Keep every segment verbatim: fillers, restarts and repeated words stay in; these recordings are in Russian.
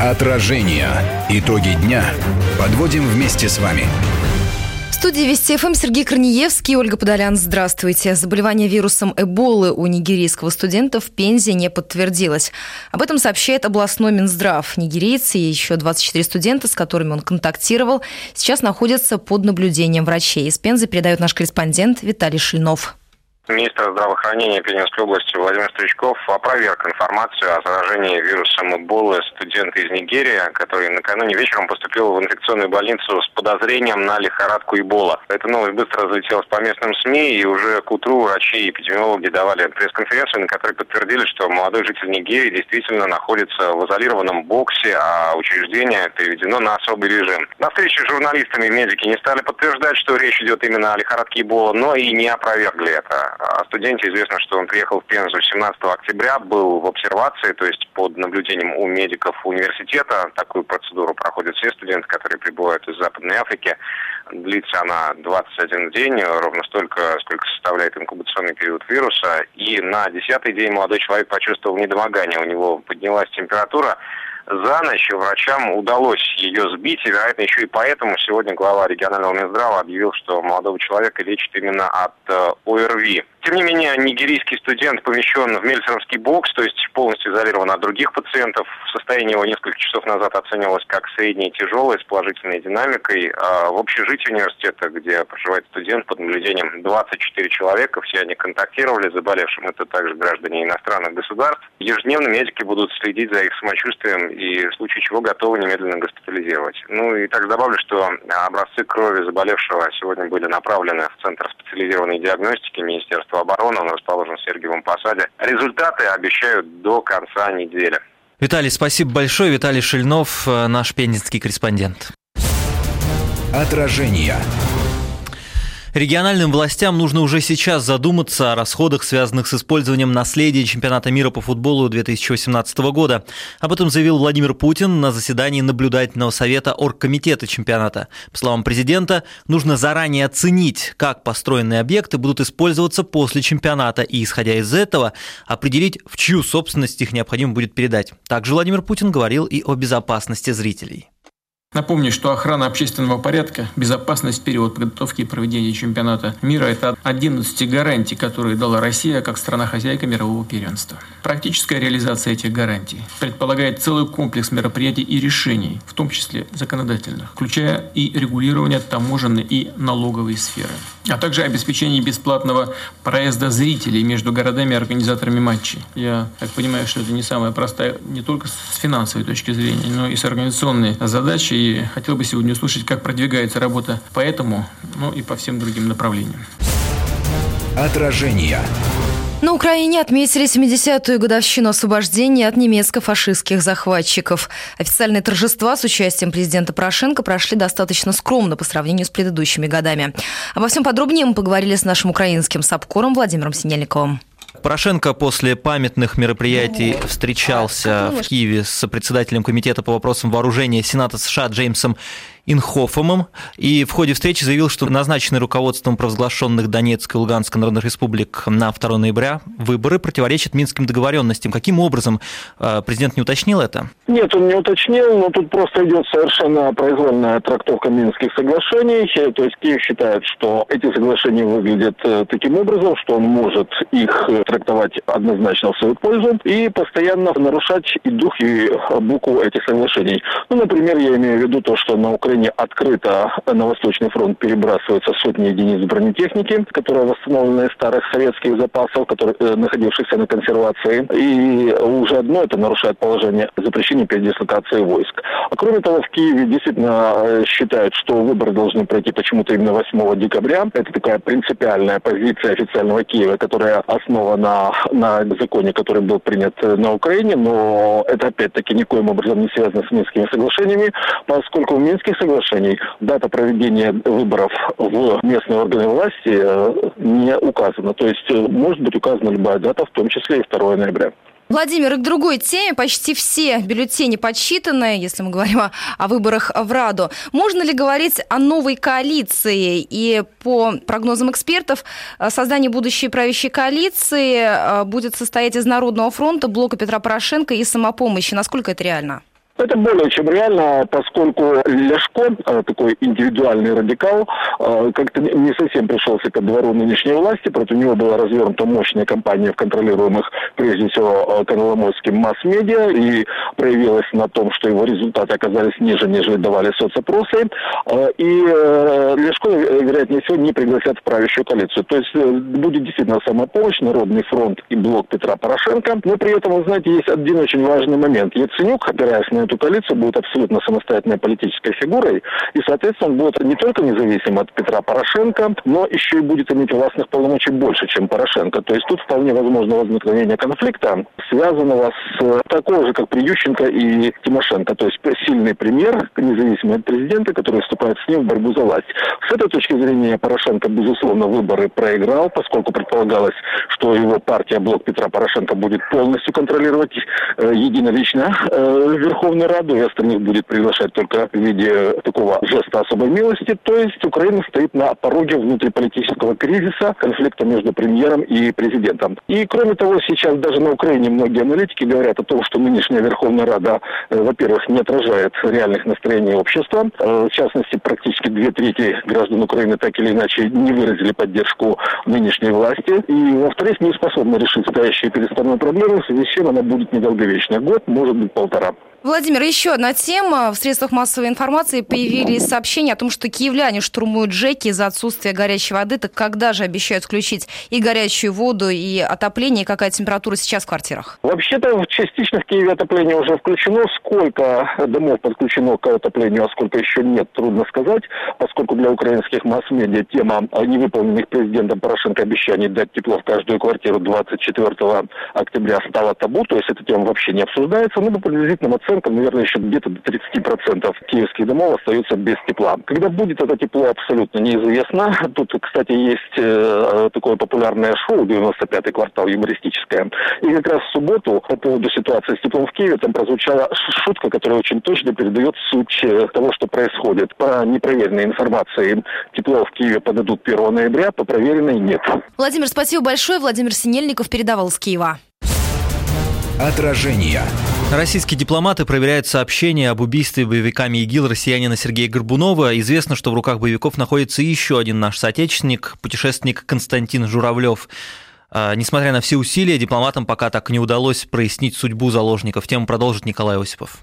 Отражение. Итоги дня подводим вместе с вами. В студии Вести ФМ Сергей Корнеевский и Ольга Подолян. Здравствуйте. Заболевание вирусом Эболы у нигерийского студента в Пензе не подтвердилось. Об этом сообщает областной Минздрав. Нигерийцы и еще двадцать четыре студента, с которыми он контактировал, сейчас находятся под наблюдением врачей. Из Пензы передает наш корреспондент Виталий Шельнов. Министр здравоохранения Пензенской области Владимир Стричков опроверг информацию о заражении вирусом Эболы студента из Нигерии, который накануне вечером поступил в инфекционную больницу с подозрением на лихорадку Эбола. Эта новость быстро разлетелась по местным СМИ, и уже к утру врачи и эпидемиологи давали пресс-конференцию, на которой подтвердили, что молодой житель Нигерии действительно находится в изолированном боксе, а учреждение переведено на особый режим. На встрече с журналистами медики не стали подтверждать, что речь идет именно о лихорадке Эбола, но и не опровергли это. О студенте известно, что он приехал в Пензу семнадцатого октября, был в обсервации, то есть под наблюдением у медиков университета. Такую процедуру проходят все студенты, которые прибывают из Западной Африки. Длится она двадцать один день, ровно столько, сколько составляет инкубационный период вируса. И на десятый день молодой человек почувствовал недомогание, у него поднялась температура. За ночь врачам удалось ее сбить, и, вероятно, еще и поэтому сегодня глава регионального Минздрава объявил, что молодого человека лечат именно от э, ОРВИ. Тем не менее, нигерийский студент помещен в мельцеровский бокс, то есть полностью изолирован от других пациентов. Состояние его несколько часов назад оценивалось как среднее и тяжелое, с положительной динамикой. А в общежитии университета, где проживает студент, под наблюдением двадцать четыре человека, все они контактировали с заболевшим, это также граждане иностранных государств. Ежедневно медики будут следить за их самочувствием и в случае чего готовы немедленно госпитализировать. Ну и также добавлю, что образцы крови заболевшего сегодня были направлены в Центр специализированной диагностики Министерства обороны, он расположен в Сергиевом Посаде. Результаты обещают до конца недели. Виталий, спасибо большое. Виталий Шельнов, наш пензенский корреспондент. Отражение. Региональным властям нужно уже сейчас задуматься о расходах, связанных с использованием наследия чемпионата мира по футболу две тысячи восемнадцатого года. Об этом заявил Владимир Путин на заседании наблюдательного совета оргкомитета чемпионата. По словам президента, нужно заранее оценить, как построенные объекты будут использоваться после чемпионата и, исходя из этого, определить, в чью собственность их необходимо будет передать. Также Владимир Путин говорил и о безопасности зрителей. Напомню, что охрана общественного порядка, безопасность в период подготовки и проведения чемпионата мира – это одиннадцать гарантий, которые дала Россия как страна-хозяйка мирового первенства. Практическая реализация этих гарантий предполагает целый комплекс мероприятий и решений, в том числе законодательных, включая и регулирование таможенной и налоговой сферы, а также обеспечение бесплатного проезда зрителей между городами и организаторами матчей. Я так понимаю, что это не самая простая не только с финансовой точки зрения, но и с организационной задачей. И хотел бы сегодня услышать, как продвигается работа по этому, ну и по всем другим направлениям. Отражение. На Украине отметили семидесятую годовщину освобождения от немецко-фашистских захватчиков. Официальные торжества с участием президента Порошенко прошли достаточно скромно по сравнению с предыдущими годами. Обо всем подробнее мы поговорили с нашим украинским сабкором Владимиром Синельниковым. Порошенко после памятных мероприятий встречался в Киеве с председателем комитета по вопросам вооружения Сената США Джеймсом Инхофом и в ходе встречи заявил, что назначенные руководством провозглашенных Донецкой и Луганской народных республик на второго ноября выборы противоречат минским договоренностям. Каким образом? Президент не уточнил это? Нет, он не уточнил, но тут просто идет совершенно произвольная трактовка минских соглашений. То есть Киев считает, что эти соглашения выглядят таким образом, что он может их трактовать однозначно в свою пользу и постоянно нарушать и дух, и букву этих соглашений. Ну, например, я имею в виду то, что на Украине открыто на Восточный фронт перебрасываются сотни единиц бронетехники, которая восстановлена из старых советских запасов, которые, находившихся на консервации. И уже одно это нарушает положение запрещения передислокации войск. А кроме того, в Киеве действительно считают, что выборы должны пройти почему-то именно восьмого декабря. Это такая принципиальная позиция официального Киева, которая основана на законе, который был принят на Украине, но это опять-таки никоим образом не связано с Минскими соглашениями, поскольку в Минских соглашений дата проведения выборов в местные органы власти не указана. То есть может быть указана любая дата, в том числе и второго ноября. Владимир, и к другой теме. Почти все бюллетени подсчитаны, если мы говорим о, о выборах в Раду. Можно ли говорить о новой коалиции? И по прогнозам экспертов, создание будущей правящей коалиции будет состоять из Народного фронта, блока Петра Порошенко и Самопомощи. Насколько это реально? Это более чем реально, поскольку Ляшко, такой индивидуальный радикал, как-то не совсем пришелся ко двору нынешней власти. Против него была развернута мощная кампания в контролируемых, прежде всего, Карломойским масс-медиа, и проявилась на том, что его результаты оказались ниже, нежели давали соцопросы. И Ляшко, вероятнее всего, не пригласят в правящую коалицию. То есть будет действительно самопомощь, Народный фронт и блок Петра Порошенко. Но при этом, вы знаете, есть один очень важный момент. Яценюк, опираясь на эту коалицию, будет абсолютно самостоятельной политической фигурой. И, соответственно, будет не только независим от Петра Порошенко, но еще и будет иметь властных полномочий больше, чем Порошенко. То есть тут вполне возможно возникновение конфликта, связанного с такого же, как при Ющенко и Тимошенко. То есть сильный премьер, независимый от президента, который вступает с ним в борьбу за власть. С этой точки зрения Порошенко, безусловно, выборы проиграл, поскольку предполагалось, что его партия, блок Петра Порошенко, будет полностью контролировать э, единолично э, Верховную Раду, и остальных будет приглашать только в виде такого жеста особой милости. То есть Украина стоит на пороге внутриполитического кризиса, конфликта между премьером и президентом. И кроме того, сейчас даже на Украине многие аналитики говорят о том, что нынешняя Верховная Рада, э, во-первых, не отражает реальных настроений общества. Э, в частности, практически две трети граждан Украины так или иначе не выразили поддержку нынешней власти. И, во-вторых, не способны решить стоящие перед страной проблемы, в связи с чем она будет недолговечна. Год, может быть, полтора. Владимир, еще одна тема. В средствах массовой информации появились сообщения о том, что киевляне штурмуют ЖЭКи из-за отсутствия горячей воды. Так когда же обещают включить и горячую воду, и отопление? И какая температура сейчас в квартирах? Вообще-то частично в Киеве отопление уже включено. Сколько домов подключено к отоплению, а сколько еще нет, трудно сказать. Поскольку для украинских масс-медиа тема невыполненных президентом Порошенко обещаний дать тепло в каждую квартиру двадцать четвёртого октября стала табу. То есть эта тема вообще не обсуждается. Но по приблизительным оценкам, наверное, еще где-то до тридцати процентов киевских домов остаются без тепла. Когда будет это тепло, абсолютно неизвестно. Тут, кстати, есть э, такое популярное шоу «девяносто пятый квартал», юмористическое. И как раз в субботу по поводу ситуации с теплом в Киеве там прозвучала шутка, которая очень точно передает суть того, что происходит. По непроверенной информации тепло в Киеве подадут первого ноября, по проверенной нет. Владимир, спасибо большое. Владимир Синельников передавал с Киева. Отражение. Российские дипломаты проверяют сообщения об убийстве боевиками ИГИЛ россиянина Сергея Горбунова. Известно, что в руках боевиков находится еще один наш соотечественник, путешественник Константин Журавлев. Несмотря на все усилия, дипломатам пока так и не удалось прояснить судьбу заложников. Тему продолжит Николай Осипов.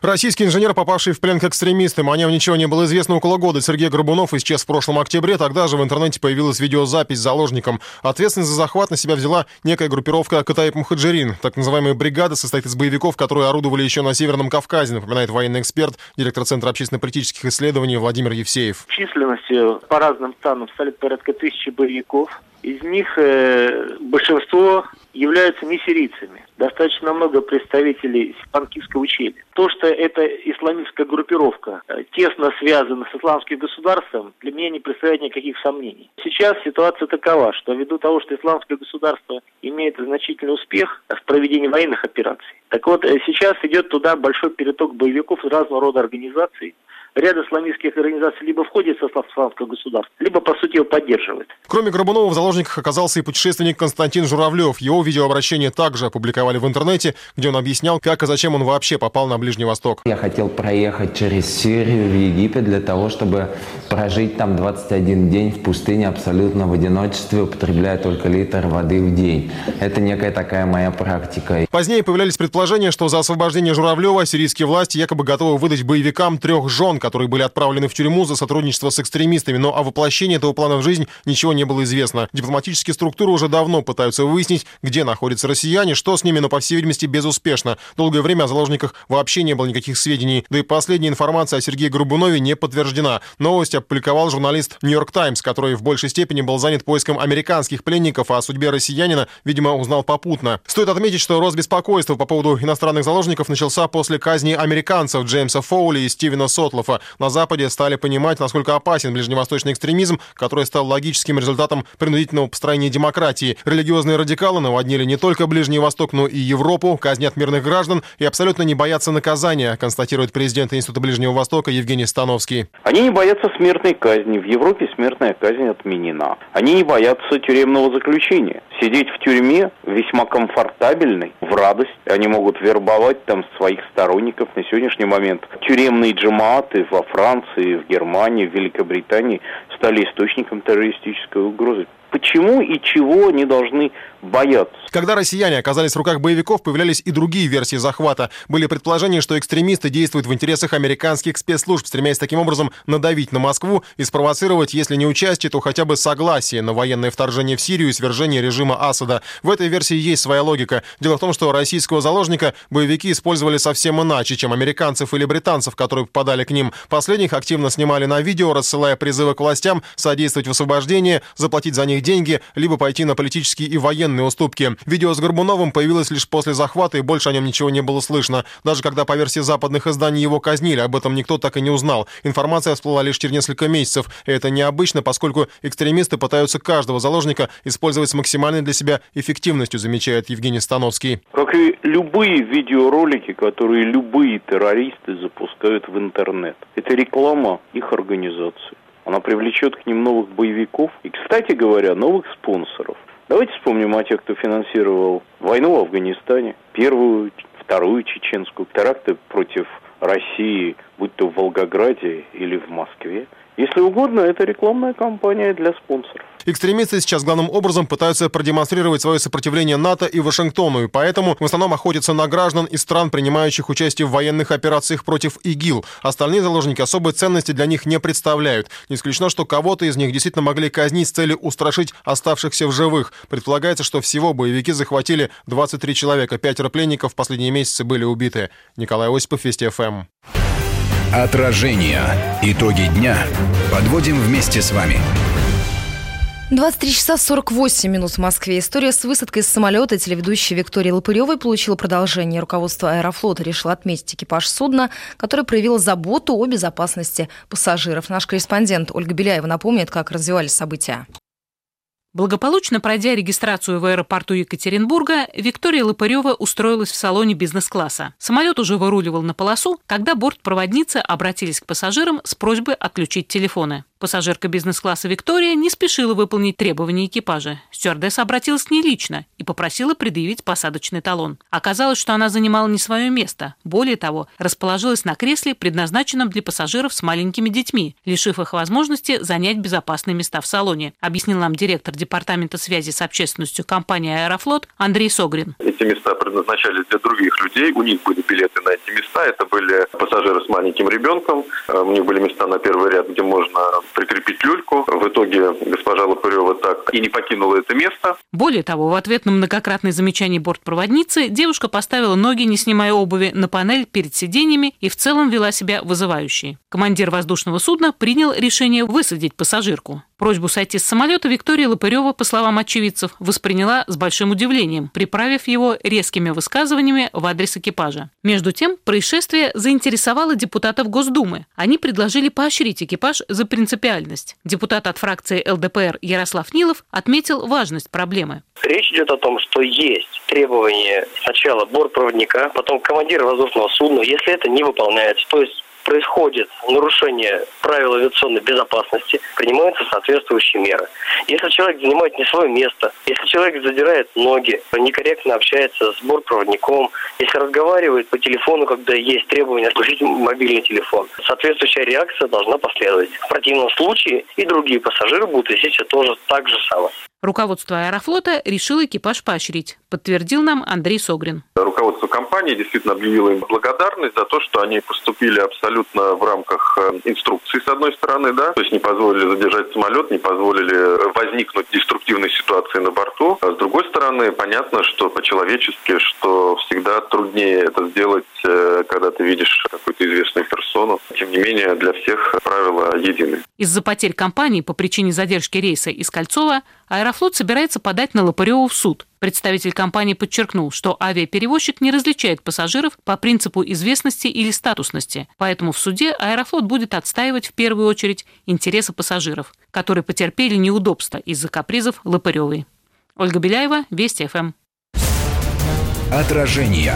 Российский инженер, попавший в плен к экстремистам, о нем ничего не было известно около года. Сергей Горбунов исчез в прошлом октябре. Тогда же в интернете появилась видеозапись с заложником. Ответственность за захват на себя взяла некая группировка Катаиб Мухаджирин. Так называемая бригада состоит из боевиков, которые орудовали еще на Северном Кавказе, напоминает военный эксперт, директор Центра общественно-политических исследований Владимир Евсеев. Численность по разным данным составляет порядка тысячи боевиков. Из них э, большинство являются несирийцами. Достаточно много представителей панкистского учения. То, что эта исламистская группировка э, тесно связана с исламским государством, для меня не представляет никаких сомнений. Сейчас ситуация такова, что ввиду того, что исламское государство имеет значительный успех в проведении военных операций, так вот э, сейчас идет туда большой переток боевиков разного рода организаций. Ряд исламистских организаций либо входит в состав исламского государства, либо, по сути, его поддерживает. Кроме Горбунова, в заложниках оказался и путешественник Константин Журавлев. Его видеообращение также опубликовали в интернете, где он объяснял, как и зачем он вообще попал на Ближний Восток. Я хотел проехать через Сирию в Египет для того, чтобы прожить там двадцать один день в пустыне абсолютно в одиночестве, употребляя только литр воды в день. Это некая такая моя практика. Позднее появлялись предположения, что за освобождение Журавлева сирийские власти якобы готовы выдать боевикам трех жен, которые были отправлены в тюрьму за сотрудничество с экстремистами, но о воплощении этого плана в жизнь ничего не было известно. Дипломатические структуры уже давно пытаются выяснить, где находятся россияне, что с ними, но, по всей видимости, безуспешно. Долгое время о заложниках вообще не было никаких сведений, да и последняя информация о Сергее Горбунове не подтверждена. Новость опубликовал журналист «Нью-Йорк Таймс», который в большей степени был занят поиском американских пленников, а о судьбе россиянина, видимо, узнал попутно. Стоит отметить, что рост беспокойства по поводу иностранных заложников начался после казни американцев Джеймса Фоули и Стивена Сотлова. Синельникова на Западе стали понимать, насколько опасен ближневосточный экстремизм, который стал логическим результатом принудительного построения демократии. Религиозные радикалы наводнили не только Ближний Восток, но и Европу, казнят мирных граждан и абсолютно не боятся наказания, констатирует президент Института Ближнего Востока Евгений Становский. Они не боятся смертной казни. В Европе смертная казнь отменена. Они не боятся тюремного заключения. Сидеть в тюрьме весьма комфортабельной, в радость. Они могут вербовать там своих сторонников. На сегодняшний момент тюремные джамааты во Франции, в Германии, в Великобритании стали источником террористической угрозы. Почему и чего они должны бояться? Когда россияне оказались в руках боевиков, появлялись и другие версии захвата. Были предположения, что экстремисты действуют в интересах американских спецслужб, стремясь таким образом надавить на Москву и спровоцировать, если не участие, то хотя бы согласие на военное вторжение в Сирию и свержение режима Асада. В этой версии есть своя логика. Дело в том, что российского заложника боевики использовали совсем иначе, чем американцев или британцев, которые попадали к ним. Последних активно снимали на видео, рассылая призывы к властям содействовать в освобождении, заплатить за них деньги, либо пойти на политические и военные уступки. Видео с Горбуновым появилось лишь после захвата, и больше о нем ничего не было слышно. Даже когда по версии западных изданий его казнили, об этом никто так и не узнал. Информация всплыла лишь через несколько месяцев. И это необычно, поскольку экстремисты пытаются каждого заложника использовать с максимальной для себя эффективностью, замечает Евгений Становский. Как и любые видеоролики, которые любые террористы запускают в интернет. Это реклама их организации. Она привлечет к ним новых боевиков и, кстати говоря, новых спонсоров. Давайте вспомним о тех, кто финансировал войну в Афганистане, первую, вторую чеченскую, теракты против России, будь то в Волгограде или в Москве. Если угодно, это рекламная кампания для спонсоров. Экстремисты сейчас главным образом пытаются продемонстрировать свое сопротивление НАТО и Вашингтону, и поэтому в основном охотятся на граждан из стран, принимающих участие в военных операциях против ИГИЛ. Остальные заложники особой ценности для них не представляют. Не исключено, что кого-то из них действительно могли казнить с целью устрашить оставшихся в живых. Предполагается, что всего боевики захватили двадцать три человека, пятеро пленников в последние месяцы были убиты. Николай Осипов, Вести ФМ. Отражение. Итоги дня подводим вместе с вами. двадцать три часа сорок восемь минут в Москве. История с высадкой с самолета телеведущей Виктории Лопыревой получила продолжение. Руководство Аэрофлота решило отметить экипаж судна, который проявил заботу о безопасности пассажиров. Наш корреспондент Ольга Беляева напомнит, как развивались события. Благополучно пройдя регистрацию в аэропорту Екатеринбурга, Виктория Лопырева устроилась в салоне бизнес-класса. Самолет уже выруливал на полосу, когда бортпроводницы обратились к пассажирам с просьбой отключить телефоны. Пассажирка бизнес-класса Виктория не спешила выполнить требования экипажа. Стюардесса обратилась к ней лично и попросила предъявить посадочный талон. Оказалось, что она занимала не свое место. Более того, расположилась на кресле, предназначенном для пассажиров с маленькими детьми, лишив их возможности занять безопасные места в салоне, объяснил нам директор Департамента связи с общественностью компании «Аэрофлот» Андрей Согрин. Эти места предназначались для других людей. У них были билеты на эти места. Это были пассажиры с маленьким ребенком. У них были места на первый ряд, где можно прикрепить люльку. В итоге госпожа Лопырева так и не покинула это место. Более того, в ответ на многократные замечания бортпроводницы девушка поставила ноги, не снимая обуви, на панель перед сиденьями и в целом вела себя вызывающе. Командир воздушного судна принял решение высадить пассажирку. Просьбу сойти с самолета Виктория Лопырева, по словам очевидцев, восприняла с большим удивлением, приправив его резкими высказываниями в адрес экипажа. Между тем, происшествие заинтересовало депутатов Госдумы. Они предложили поощрить экипаж за принципиальность. Депутат от фракции ЛДПР Ярослав Нилов отметил важность проблемы. Речь идет о том, что есть требования сначала бортпроводника, потом командира воздушного судна, если это не выполняется, то есть происходит нарушение правил авиационной безопасности, принимаются соответствующие меры. Если человек занимает не свое место, если человек задирает ноги, некорректно общается с бортпроводником, если разговаривает по телефону, когда есть требование отключить мобильный телефон, соответствующая реакция должна последовать. В противном случае и другие пассажиры будут вести себя тоже так же само. Руководство Аэрофлота решило экипаж поощрить, подтвердил нам Андрей Согрин. Руководство компании действительно объявило им благодарность за то, что они поступили абсолютно в рамках инструкции, с одной стороны, да, то есть не позволили задержать самолет, не позволили возникнуть деструктивной ситуации на борту. А с другой стороны, понятно, что по-человечески, что всегда труднее это сделать, когда ты видишь какую-то известную персону. Тем не менее, для всех правила едины. Из-за потерь компании по причине задержки рейса из Кольцова Аэрофлот собирается подать на Лопыреву в суд. Представитель компании подчеркнул, что авиаперевозчик не различает пассажиров по принципу известности или статусности, поэтому в суде Аэрофлот будет отстаивать в первую очередь интересы пассажиров, которые потерпели неудобства из-за капризов Лопыревой. Ольга Беляева, Вести ФМ. Отражение.